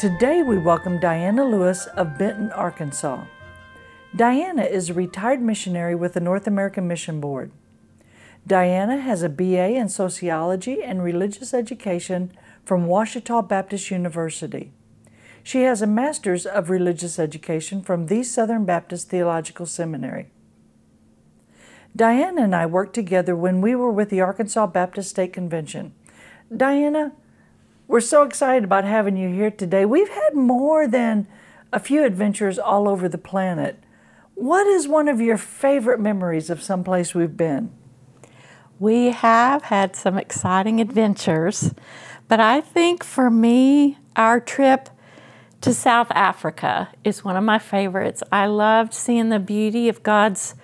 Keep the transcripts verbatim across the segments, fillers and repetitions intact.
Today we welcome Diana Lewis of Benton, Arkansas. Diana is a retired missionary with the North American Mission Board. Diana has a B A in Sociology and Religious Education from Ouachita Baptist University. She has a Master's of Religious Education from the Southern Baptist Theological Seminary. Diana and I worked together when we were with the Arkansas Baptist State Convention. Diana, we're so excited about having you here today. We've had more than a few adventures all over the planet. What is one of your favorite memories of someplace we've been? We have had some exciting adventures, but I think for me, our trip to South Africa is one of my favorites. I loved seeing the beauty of God's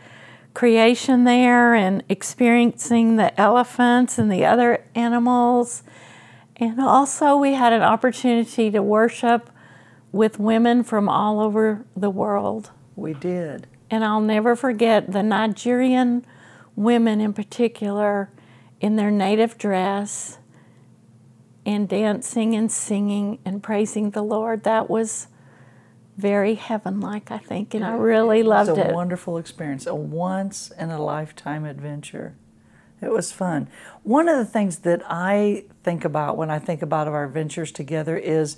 creation there and experiencing the elephants and the other animals. And also we had an opportunity to worship with women from all over the world. We did. And I'll never forget the Nigerian women in particular in their native dress and dancing and singing and praising the Lord. That was very heaven-like, I think, and I really loved it. It was a wonderful experience, a once-in-a-lifetime adventure. It was fun. One of the things that I think about when I think about our ventures together is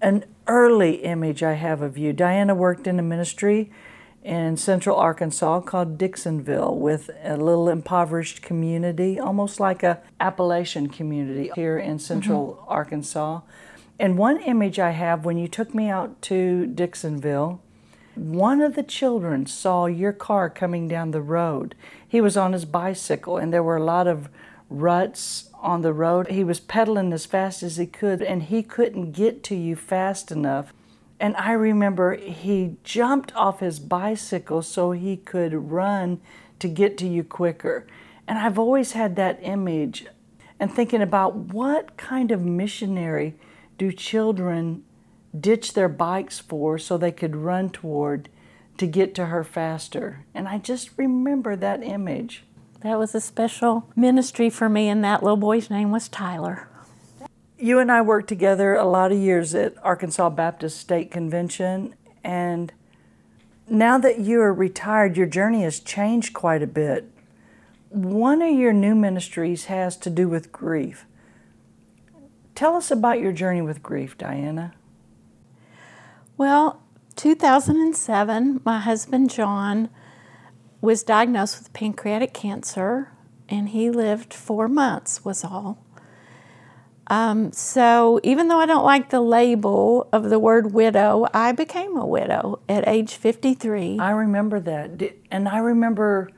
an early image I have of you. Diana worked in a ministry in central Arkansas called Dixonville with a little impoverished community, almost like a Appalachian community here in central mm-hmm. Arkansas. And one image I have, when you took me out to Dixonville, one of the children saw your car coming down the road. He was on his bicycle, and there were a lot of ruts on the road. He was pedaling as fast as he could, and he couldn't get to you fast enough. And I remember he jumped off his bicycle so he could run to get to you quicker. And I've always had that image and thinking about what kind of missionary do children ditch their bikes for so they could run toward to get to her faster. And I just remember that image. That was a special ministry for me, and that little boy's name was Tyler. You and I worked together a lot of years at Arkansas Baptist State Convention, and now that you are retired, your journey has changed quite a bit. One of your new ministries has to do with grief. Tell us about your journey with grief, Diana. Well, two thousand seven, my husband John was diagnosed with pancreatic cancer, and he lived four months, was all. Um, so even though I don't like the label of the word widow, I became a widow at age fifty-three. I remember that, and I remember,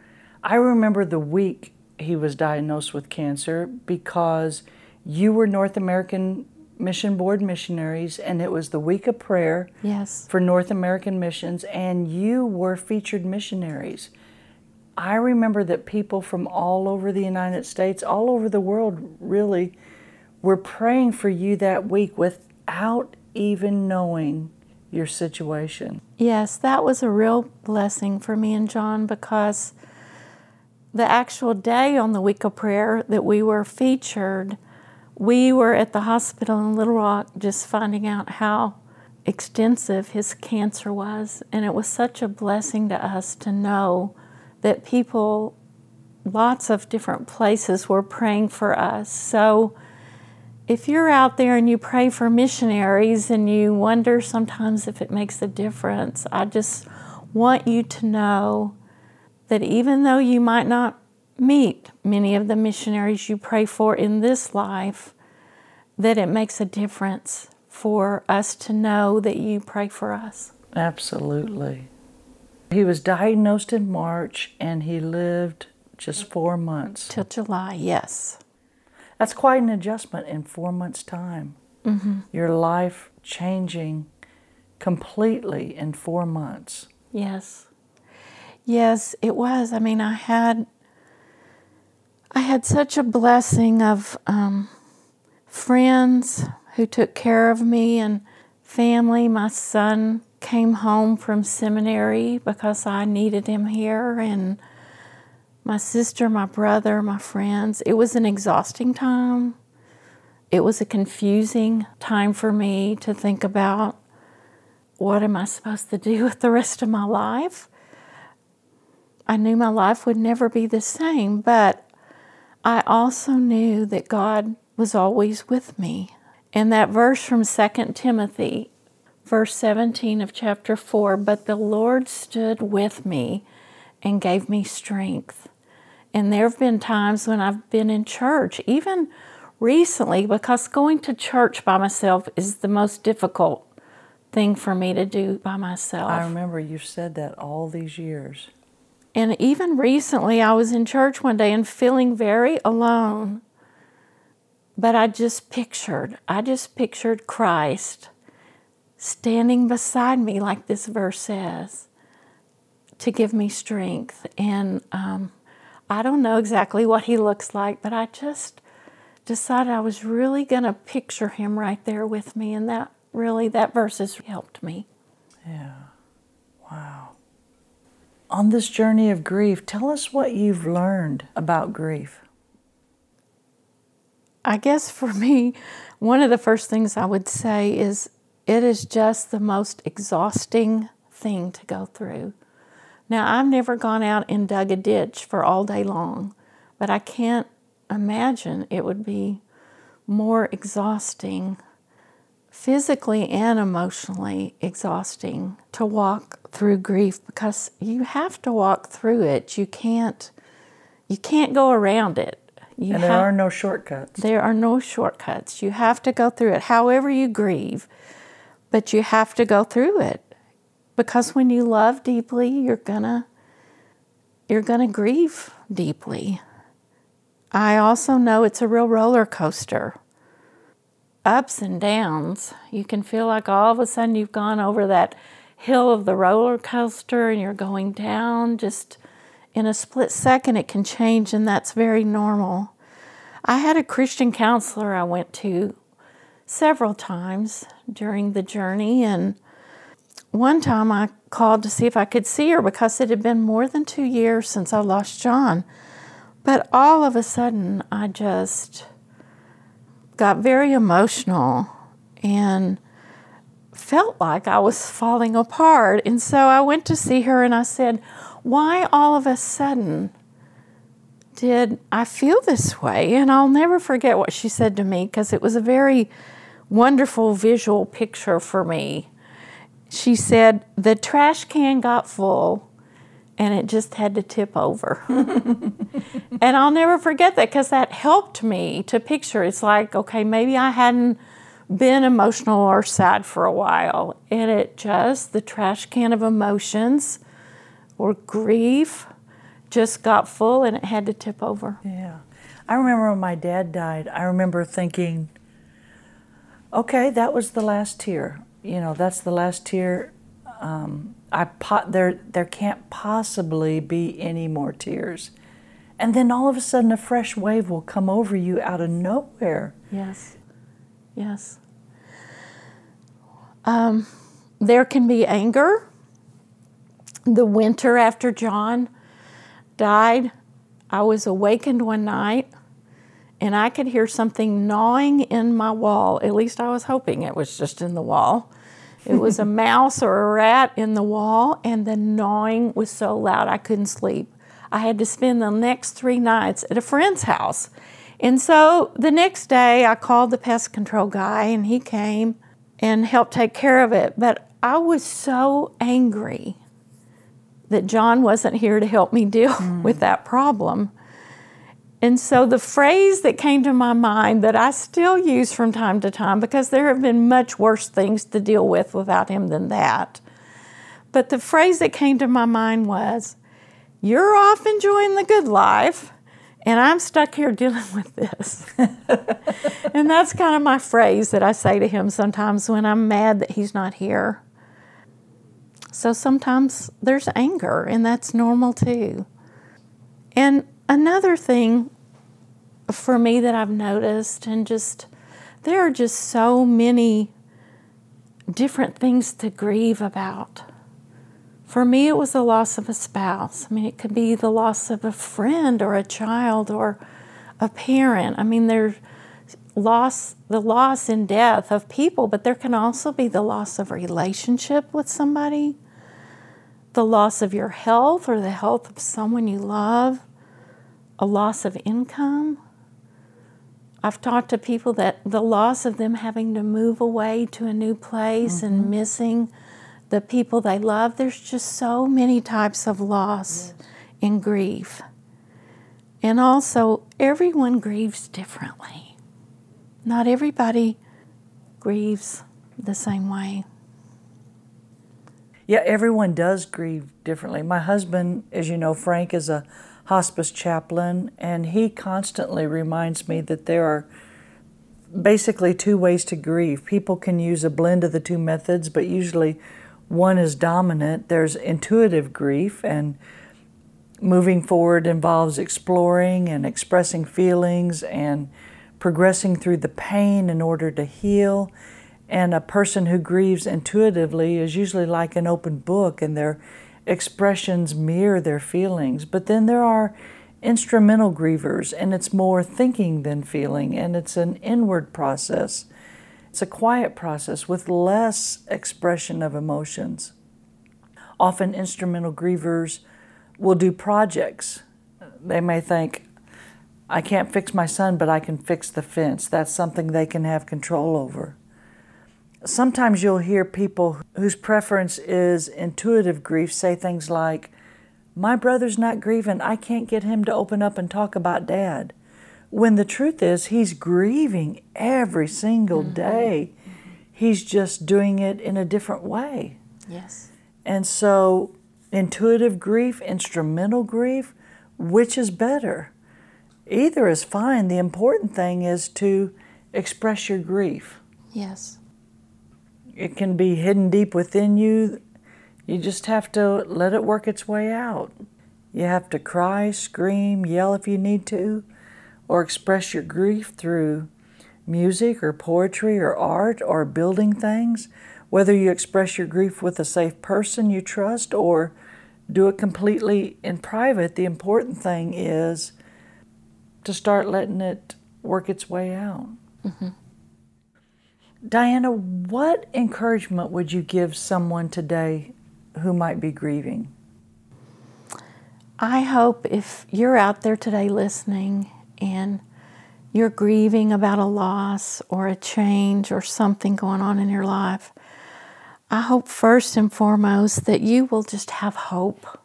I remember the week he was diagnosed with cancer because you were North American Mission Board missionaries, and it was the week of prayer yes. for North American missions, and you were featured missionaries. I remember that people from all over the United States, all over the world really, were praying for you that week without even knowing your situation. Yes, that was a real blessing for me and John, because the actual day on the week of prayer that we were featured, we were at the hospital in Little Rock just finding out how extensive his cancer was, and it was such a blessing to us to know that people, lots of different places, were praying for us. So if you're out there and you pray for missionaries and you wonder sometimes if it makes a difference, I just want you to know that even though you might not meet many of the missionaries you pray for in this life, that it makes a difference for us to know that you pray for us. Absolutely. He was diagnosed in March, and he lived just four months. Till July, yes. That's quite an adjustment in four months' time. Mm-hmm. Your life changing completely in four months. Yes. Yes, it was. I mean, I had... I had such a blessing of um, friends who took care of me and family. My son came home from seminary because I needed him here, and my sister, my brother, my friends. It was an exhausting time. It was a confusing time for me to think about, what am I supposed to do with the rest of my life? I knew my life would never be the same, but I also knew that God was always with me. And that verse from Second Timothy, verse seventeen of chapter four, "But the Lord stood with me and gave me strength." And there have been times when I've been in church, even recently, because going to church by myself is the most difficult thing for me to do by myself. I remember you said that all these years. And even recently, I was in church one day and feeling very alone. But I just pictured, I just pictured Christ standing beside me, like this verse says, to give me strength. And um, I don't know exactly what he looks like, but I just decided I was really going to picture him right there with me. And that really, that verse has helped me. Yeah. Wow. On this journey of grief, tell us what you've learned about grief. I guess for me, one of the first things I would say is it is just the most exhausting thing to go through. Now, I've never gone out and dug a ditch for all day long, but I can't imagine it would be more exhausting, physically and emotionally exhausting, to walk through grief, because you have to walk through it. You can't you can't go around it. You and there ha- are no shortcuts. There are no shortcuts. You have to go through it, however you grieve, but you have to go through it, because when you love deeply, you're gonna you're gonna grieve deeply. I also know it's a real roller coaster. Ups and downs. You can feel like all of a sudden you've gone over that hill of the roller coaster and you're going down. Just in a split second it can change, and that's very normal. I had a Christian counselor I went to several times during the journey, and one time I called to see if I could see her because it had been more than two years since I lost John. But all of a sudden I just got very emotional and felt like I was falling apart. And so I went to see her and I said, "Why all of a sudden did I feel this way?" And I'll never forget what she said to me, because it was a very wonderful visual picture for me. She said, "The trash can got full and it just had to tip over." And I'll never forget that, because that helped me to picture. It's like, okay, maybe I hadn't been emotional or sad for a while, and it just, the trash can of emotions or grief just got full and it had to tip over. Yeah. I remember when my dad died, I remember thinking, okay, that was the last tear. You know, that's the last tear. Um, I po- there, there can't possibly be any more tears. And then all of a sudden a fresh wave will come over you out of nowhere. Yes. Yes. Um, there can be anger. The winter after John died, I was awakened one night and I could hear something gnawing in my wall. At least I was hoping it was just in the wall. It was a mouse or a rat in the wall, and the gnawing was so loud I couldn't sleep. I had to spend the next three nights at a friend's house. And so the next day I called the pest control guy and he came and helped take care of it. But I was so angry that John wasn't here to help me deal mm. with that problem. And so the phrase that came to my mind, that I still use from time to time, because there have been much worse things to deal with without him than that. But the phrase that came to my mind was, "You're off enjoying the good life, and I'm stuck here dealing with this." And that's kind of my phrase that I say to him sometimes when I'm mad that he's not here. So sometimes there's anger, and that's normal too. And another thing for me that I've noticed, and just there are just so many different things to grieve about. For me, it was the loss of a spouse. I mean, it could be the loss of a friend or a child or a parent. I mean, there's loss, the loss and death of people, but there can also be the loss of a relationship with somebody, the loss of your health or the health of someone you love, a loss of income. I've talked to people that the loss of them having to move away to a new place mm-hmm. and missing the people they love. There's just so many types of loss yes. and grief. And also, everyone grieves differently. Not everybody grieves the same way. Yeah, everyone does grieve differently. My husband, as you know, Frank, is a hospice chaplain, and he constantly reminds me that there are basically two ways to grieve. People can use a blend of the two methods, but usually one is dominant. There's intuitive grief, and moving forward involves exploring and expressing feelings and progressing through the pain in order to heal. And a person who grieves intuitively is usually like an open book, and their expressions mirror their feelings. But then there are instrumental grievers, and it's more thinking than feeling, and it's an inward process. It's a quiet process with less expression of emotions. Often instrumental grievers will do projects. They may think, I can't fix my son, but I can fix the fence. That's something they can have control over. Sometimes you'll hear people whose preference is intuitive grief say things like, my brother's not grieving. I can't get him to open up and talk about Dad. When the truth is, he's grieving every single mm-hmm. day. He's just doing it in a different way. Yes. And so intuitive grief, instrumental grief, which is better? Either is fine. The important thing is to express your grief. Yes. It can be hidden deep within you. You just have to let it work its way out. You have to cry, scream, yell if you need to, or express your grief through music or poetry or art or building things. Whether you express your grief with a safe person you trust or do it completely in private, the important thing is to start letting it work its way out. Mm-hmm. Diana, what encouragement would you give someone today who might be grieving? I hope if you're out there today listening and you're grieving about a loss or a change or something going on in your life, I hope first and foremost that you will just have hope.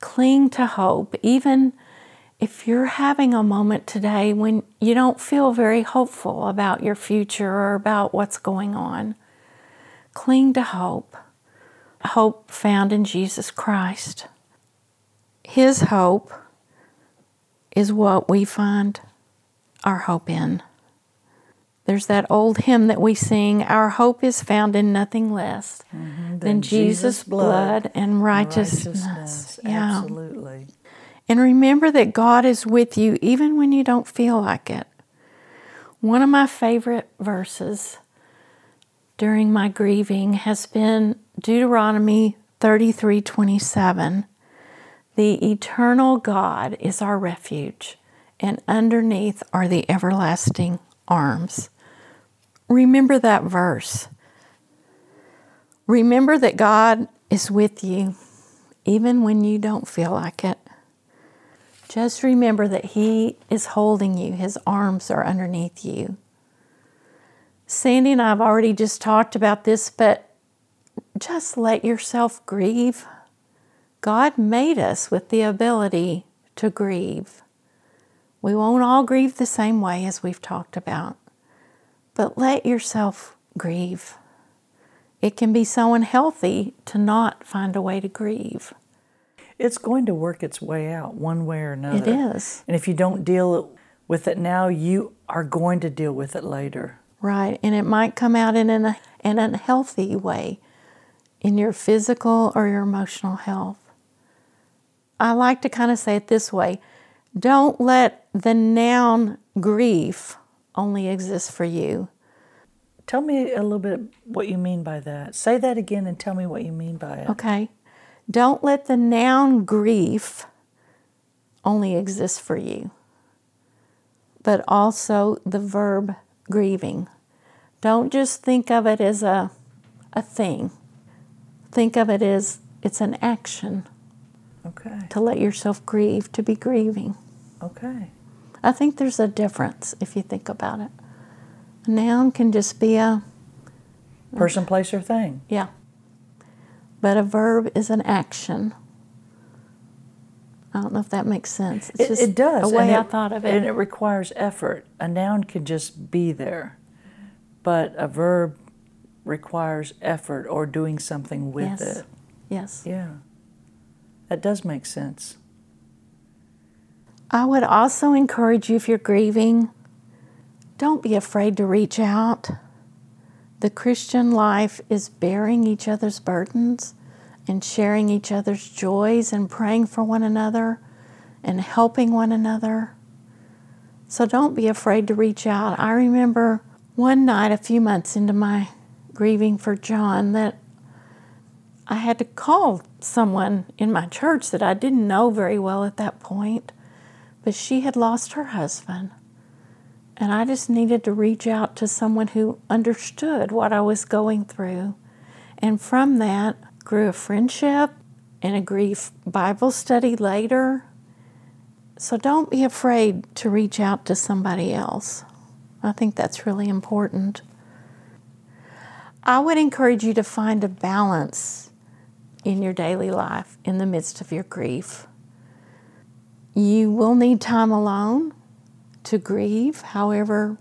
Cling to hope. Even if you're having a moment today when you don't feel very hopeful about your future or about what's going on, cling to hope. Hope found in Jesus Christ. His hope is what we find our hope in. There's that old hymn that we sing, our hope is found in nothing less mm-hmm. than Jesus' blood and righteousness. righteousness. Yeah. Absolutely. And remember that God is with you even when you don't feel like it. One of my favorite verses during my grieving has been Deuteronomy thirty-three twenty-seven. The eternal God is our refuge, and underneath are the everlasting arms. Remember that verse. Remember that God is with you even when you don't feel like it. Just remember that He is holding you. His arms are underneath you. Sandy and I have already just talked about this, but just let yourself grieve. God made us with the ability to grieve. We won't all grieve the same way as we've talked about, but let yourself grieve. It can be so unhealthy to not find a way to grieve. It's going to work its way out one way or another. It is. And if you don't deal with it now, you are going to deal with it later. Right, and it might come out in an, an unhealthy way in your physical or your emotional health. I like to kind of say it this way. Don't let the noun grief only exist for you. Tell me a little bit what you mean by that. Say that again and tell me what you mean by it. Okay. Don't let the noun grief only exist for you. but also the verb grieving. Don't just think of it as a, a thing. Think of it as it's an action. Okay. To let yourself grieve, to be grieving. Okay. I think there's a difference if you think about it. A noun can just be a... person, place, or thing. Yeah. But a verb is an action. I don't know if that makes sense. It's it, just it does. The way it, I thought of it. And it requires effort. A noun could just be there, but a verb requires effort or doing something with yes. it. Yes. Yeah. That does make sense. I would also encourage you, if you're grieving, don't be afraid to reach out. The Christian life is bearing each other's burdens and sharing each other's joys and praying for one another and helping one another. So don't be afraid to reach out. I remember one night a few months into my grieving for John that I had to call someone in my church that I didn't know very well at that point, but she had lost her husband. And I just needed to reach out to someone who understood what I was going through. And from that, grew a friendship and a grief Bible study later. So don't be afraid to reach out to somebody else. I think that's really important. I would encourage you to find a balance in your daily life in the midst of your grief. You will need time alone to grieve, however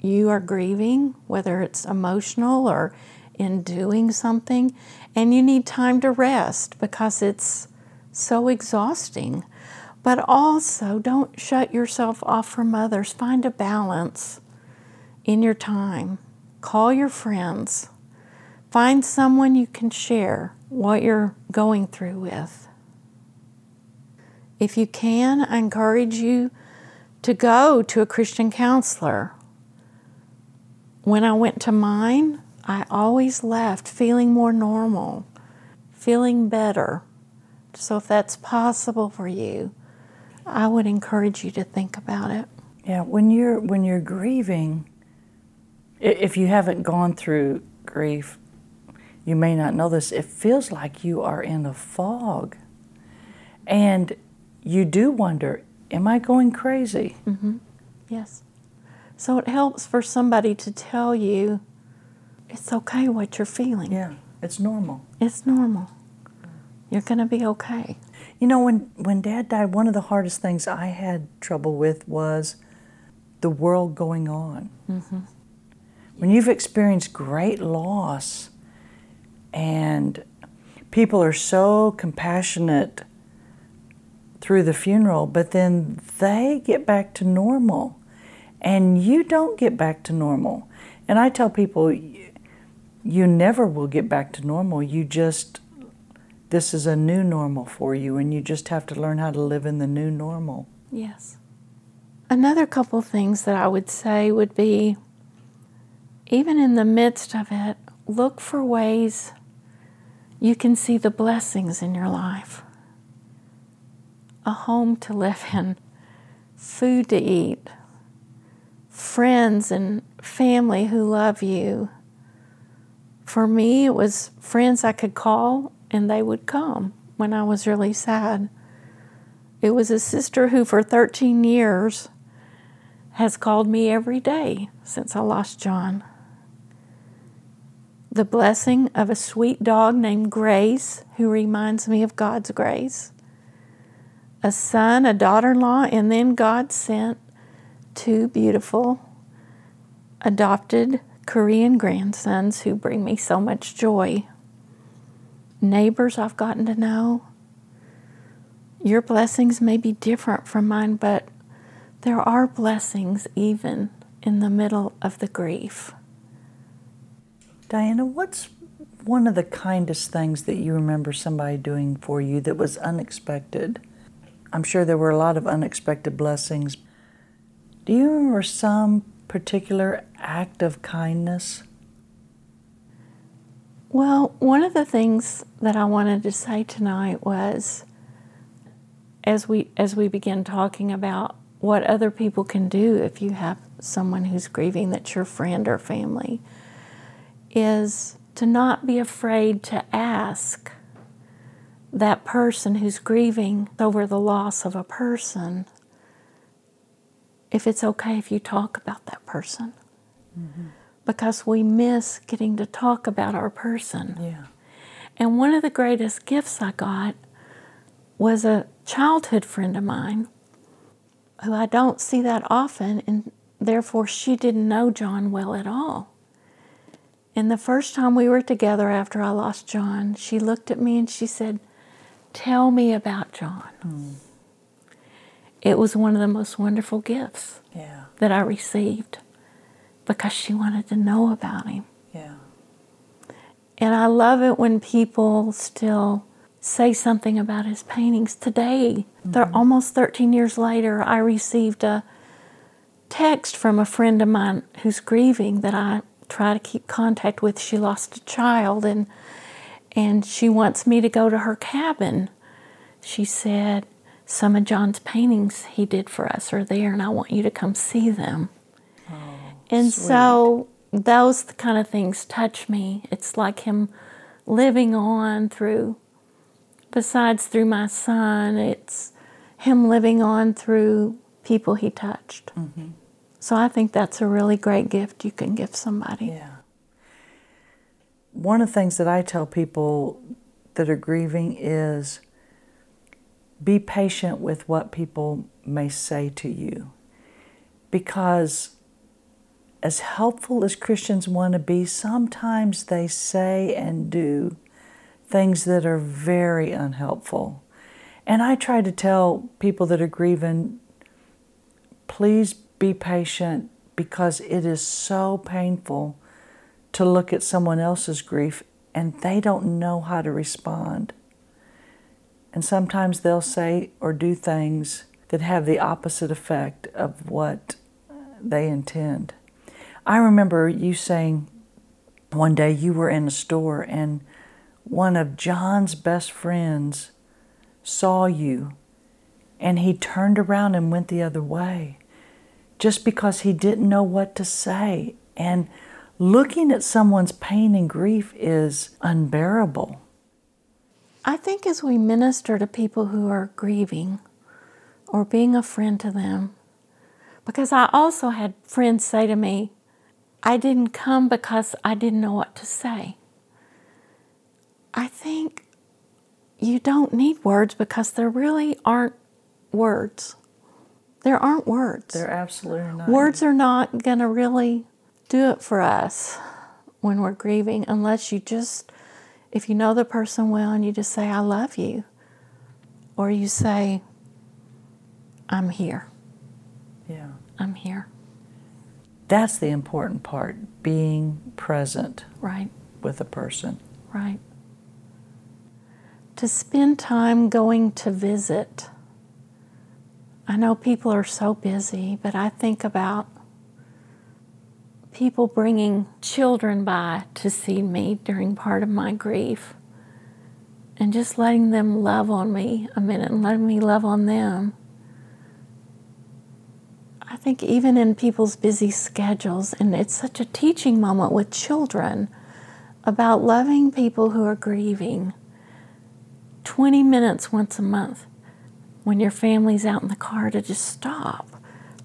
you are grieving, whether it's emotional or in doing something. And you need time to rest because it's so exhausting. But also, don't shut yourself off from others. Find a balance in your time. Call your friends. Find someone you can share what you're going through with. If you can, I encourage you to go to a Christian counselor. When I went to mine, I always left feeling more normal, feeling better. So if that's possible for you, I would encourage you to think about it. Yeah, when you're when you're grieving, if you haven't gone through grief, you may not know this, it feels like you are in a fog. And you do wonder, am I going crazy? Mm-hmm. Yes. So it helps for somebody to tell you, it's okay what you're feeling. Yeah, it's normal. It's normal. You're going to be okay. You know, when, when Dad died, one of the hardest things I had trouble with was the world going on. Mm-hmm. When you've experienced great loss and people are so compassionate through the funeral, but then they get back to normal and you don't get back to normal. And I tell people, you never will get back to normal. You just, this is a new normal for you, and you just have to learn how to live in the new normal. Yes. Another couple of things that I would say would be, even in the midst of it, look for ways you can see the blessings in your life. A home to live in, food to eat, friends and family who love you. For me, it was friends I could call, and they would come when I was really sad. It was a sister who for thirteen years has called me every day since I lost John. The blessing of a sweet dog named Grace, who reminds me of God's grace. A son, a daughter-in-law, and then God sent two beautiful adopted Korean grandsons who bring me so much joy. Neighbors I've gotten to know. Your blessings may be different from mine, but there are blessings even in the middle of the grief. Diana, what's one of the kindest things that you remember somebody doing for you that was unexpected? I'm sure there were a lot of unexpected blessings. Do you remember some particular act of kindness? Well, one of the things that I wanted to say tonight was, as we as we began talking about what other people can do if you have someone who's grieving that's your friend or family is to not be afraid to ask that person who's grieving over the loss of a person if it's okay if you talk about that person. Mm-hmm. Because we miss getting to talk about our person. Yeah. And one of the greatest gifts I got was a childhood friend of mine who I don't see that often, and therefore she didn't know John well at all. And the first time we were together after I lost John, she looked at me and she said, "Tell me about John." Mm. It was one of the most wonderful gifts yeah. that I received because she wanted to know about him. Yeah. And I love it when people still say something about his paintings. Today, mm-hmm. they're almost thirteen years later, I received a text from a friend of mine who's grieving that I try to keep contact with. She lost a child, and and she wants me to go to her cabin. She said, "Some of John's paintings he did for us are there, and I want you to come see them." Oh, and sweet. So those kind of things touch me. It's like him living on through, besides through my son, it's him living on through people he touched. Mm-hmm. So I think that's a really great gift you can give somebody. Yeah. One of the things that I tell people that are grieving is be patient with what people may say to you. Because as helpful as Christians want to be, sometimes they say and do things that are very unhelpful. And I try to tell people that are grieving, please be patient, because it is so painful to look at someone else's grief and they don't know how to respond. And sometimes they'll say or do things that have the opposite effect of what they intend. I remember you saying one day you were in a store and one of John's best friends saw you and he turned around and went the other way, just because he didn't know what to say. And looking at someone's pain and grief is unbearable. I think as we minister to people who are grieving or being a friend to them, because I also had friends say to me, "I didn't come because I didn't know what to say." I think you don't need words, because there really aren't words. There aren't words. They're absolutely not. Words are not going to really do it for us when we're grieving, unless you just, if you know the person well and you just say, "I love you," or you say, "I'm here." Yeah. I'm here. That's the important part, being present. Right. With a person. Right. To spend time going to visit. I know people are so busy, but I think about people bringing children by to see me during part of my grief and just letting them love on me a minute and letting me love on them. I think even in people's busy schedules, and it's such a teaching moment with children about loving people who are grieving, twenty minutes once a month. When your family's out in the car, to just stop,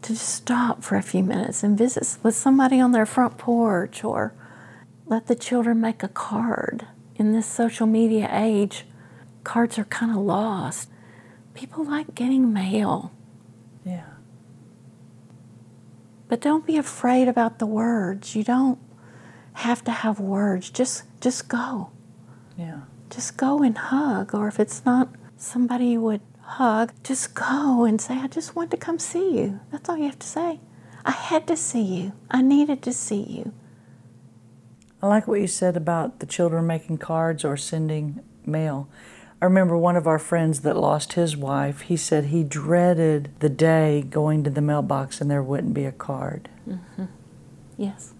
to just stop for a few minutes and visit with somebody on their front porch, or let the children make a card. In this social media age, cards are kind of lost. People like getting mail. Yeah. But don't be afraid about the words. You don't have to have words. Just, just go. Yeah. Just go and hug, or if it's not somebody you would hug, just go and say, "I just want to come see you." That's all you have to say. I had to see you. I needed to see you. I like what you said about the children making cards or sending mail. I remember one of our friends that lost his wife, he said he dreaded the day going to the mailbox and there wouldn't be a card. Mm-hmm. Yes.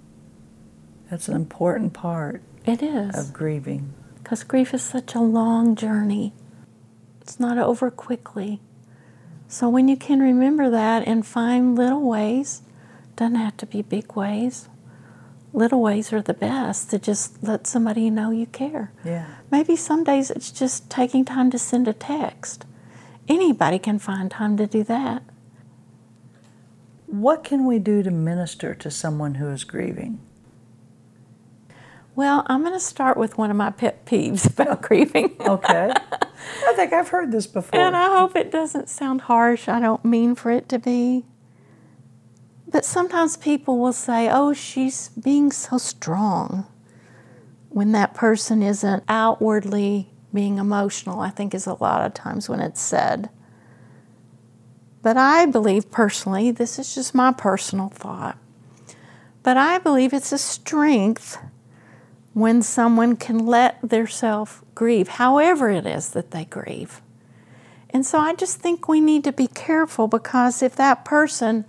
That's an important part. It is. Of grieving. Because grief is such a long journey. It's not over quickly. So when you can remember that and find little ways, doesn't have to be big ways. Little ways are the best to just let somebody know you care. Yeah. Maybe some days it's just taking time to send a text. Anybody can find time to do that. What can we do to minister to someone who is grieving? Well, I'm going to start with one of my pet peeves about grieving. Okay. I think I've heard this before. And I hope it doesn't sound harsh. I don't mean for it to be. But sometimes people will say, oh, she's being so strong, when that person isn't outwardly being emotional, I think is a lot of times when it's said. But I believe personally, this is just my personal thought, but I believe it's a strength when someone can let theirself grieve, however it is that they grieve. And so I just think we need to be careful, because if that person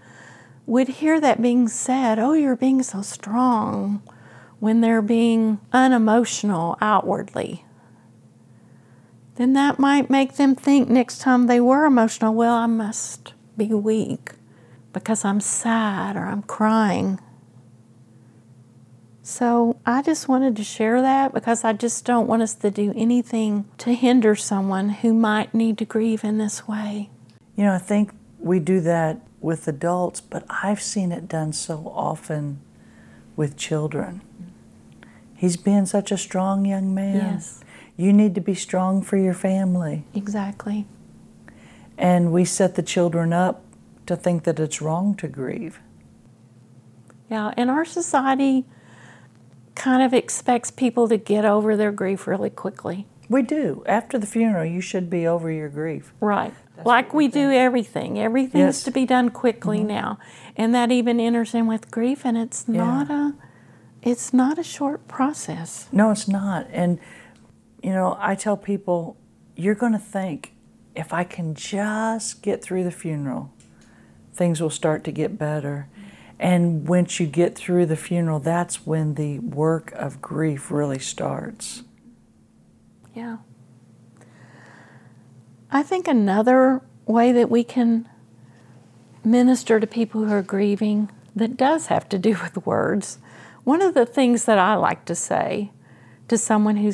would hear that being said, oh, you're being so strong, when they're being unemotional outwardly, then that might make them think next time they were emotional, well, I must be weak because I'm sad or I'm crying. So I just wanted to share that, because I just don't want us to do anything to hinder someone who might need to grieve in this way. You know, I think we do that with adults, but I've seen it done so often with children. He's been such a strong young man. Yes. You need to be strong for your family. Exactly. And we set the children up to think that it's wrong to grieve. Yeah, in our society, kind of expects people to get over their grief really quickly. We do. After the funeral, you should be over your grief. Right. That's like we do everything. Everything yes. is to be done quickly mm-hmm. now. And that even enters in with grief, and it's yeah. not a it's not a short process. No, it's not. And you know, I tell people, you're going to think, if I can just get through the funeral, things will start to get better. And once you get through the funeral, that's when the work of grief really starts. Yeah. I think another way that we can minister to people who are grieving that does have to do with words. One of the things that I like to say to someone who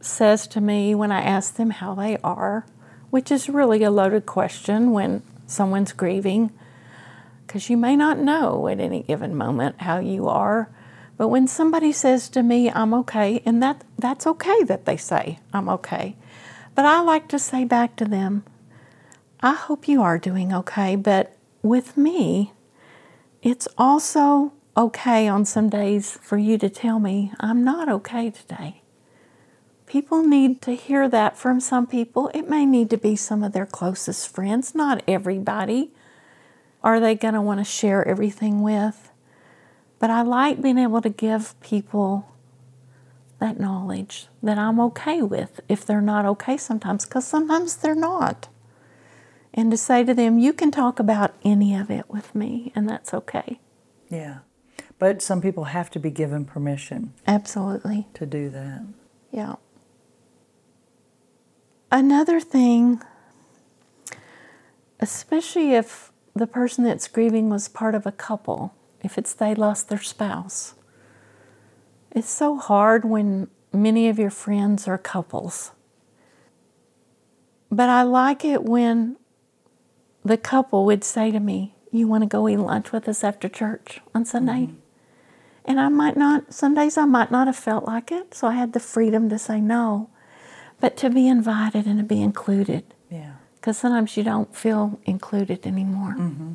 says to me when I ask them how they are, which is really a loaded question when someone's grieving, because you may not know at any given moment how you are. But when somebody says to me, I'm okay, and that that's okay that they say, I'm okay. But I like to say back to them, I hope you are doing okay. But with me, it's also okay on some days for you to tell me, I'm not okay today. People need to hear that from some people. It may need to be some of their closest friends, not everybody. Are they going to want to share everything with? But I like being able to give people that knowledge that I'm okay with if they're not okay sometimes, because sometimes they're not. And to say to them, you can talk about any of it with me, and that's okay. Yeah. But some people have to be given permission. Absolutely. To do that. Yeah. Another thing, especially if the person that's grieving was part of a couple, if it's they lost their spouse. It's so hard when many of your friends are couples. But I like it when the couple would say to me, you want to go eat lunch with us after church on Sunday? Mm-hmm. And I might not, some days I might not have felt like it, so I had the freedom to say no. But to be invited and to be included. Yeah. Because sometimes you don't feel included anymore mm-hmm.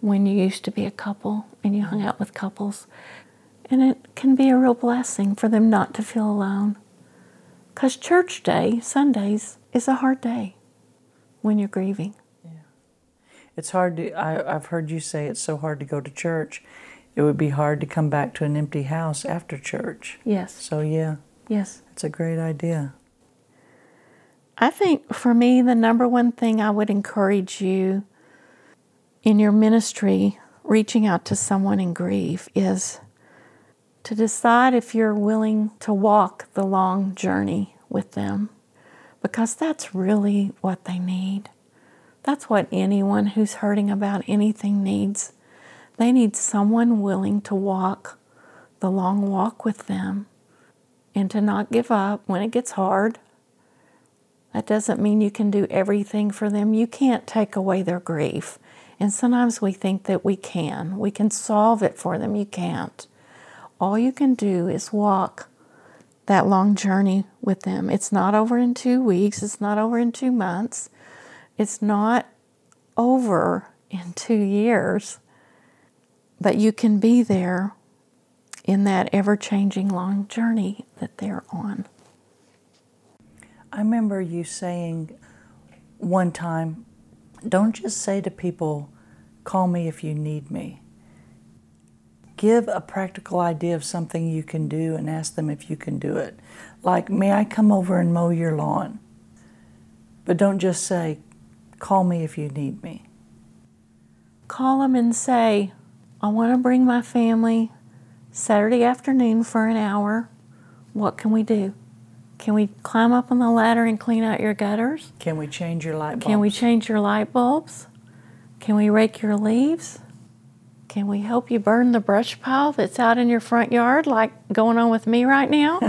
when you used to be a couple and you hung out with couples. And it can be a real blessing for them not to feel alone. Because church day, Sundays, is a hard day when you're grieving. Yeah, it's hard to, I, I've heard you say it's so hard to go to church. It would be hard to come back to an empty house after church. Yes. So yeah. Yes. It's a great idea. I think for me, the number one thing I would encourage you in your ministry, reaching out to someone in grief, is to decide if you're willing to walk the long journey with them, because that's really what they need. That's what anyone who's hurting about anything needs. They need someone willing to walk the long walk with them and to not give up when it gets hard. That doesn't mean you can do everything for them. You can't take away their grief. And sometimes we think that we can. We can solve it for them. You can't. All you can do is walk that long journey with them. It's not over in two weeks. It's not over in two months. It's not over in two years. But you can be there in that ever-changing long journey that they're on. I remember you saying one time, don't just say to people, call me if you need me. Give a practical idea of something you can do and ask them if you can do it. Like, may I come over and mow your lawn? But don't just say, call me if you need me. Call them and say, I want to bring my family Saturday afternoon for an hour. What can we do? Can we climb up on the ladder and clean out your gutters? Can we change your light bulbs? Can we change your light bulbs? Can we rake your leaves? Can we help you burn the brush pile that's out in your front yard, like going on with me right now?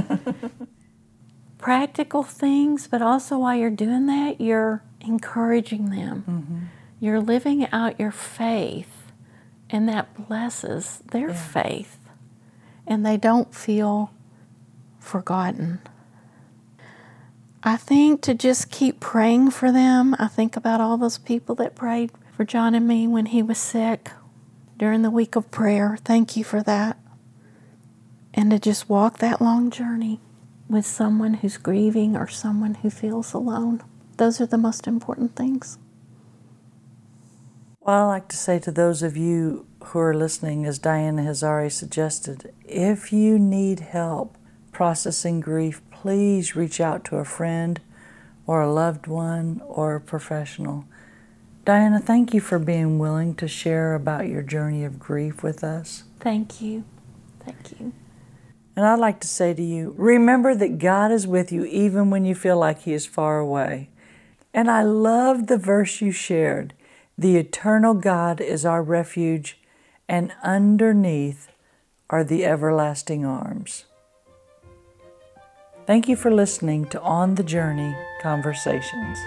Practical things, but also while you're doing that, you're encouraging them. Mm-hmm. You're living out your faith, and that blesses their yeah. faith, and they don't feel forgotten. I think to just keep praying for them. I think about all those people that prayed for John and me when he was sick during the week of prayer. Thank you for that. And to just walk that long journey with someone who's grieving or someone who feels alone. Those are the most important things. What I like to say to those of you who are listening, as Diana has already suggested, if you need help processing grief, please reach out to a friend or a loved one or a professional. Diana, thank you for being willing to share about your journey of grief with us. Thank you. Thank you. And I'd like to say to you, remember that God is with you even when you feel like He is far away. And I love the verse you shared. The eternal God is our refuge, and underneath are the everlasting arms. Thank you for listening to On the Journey Conversations.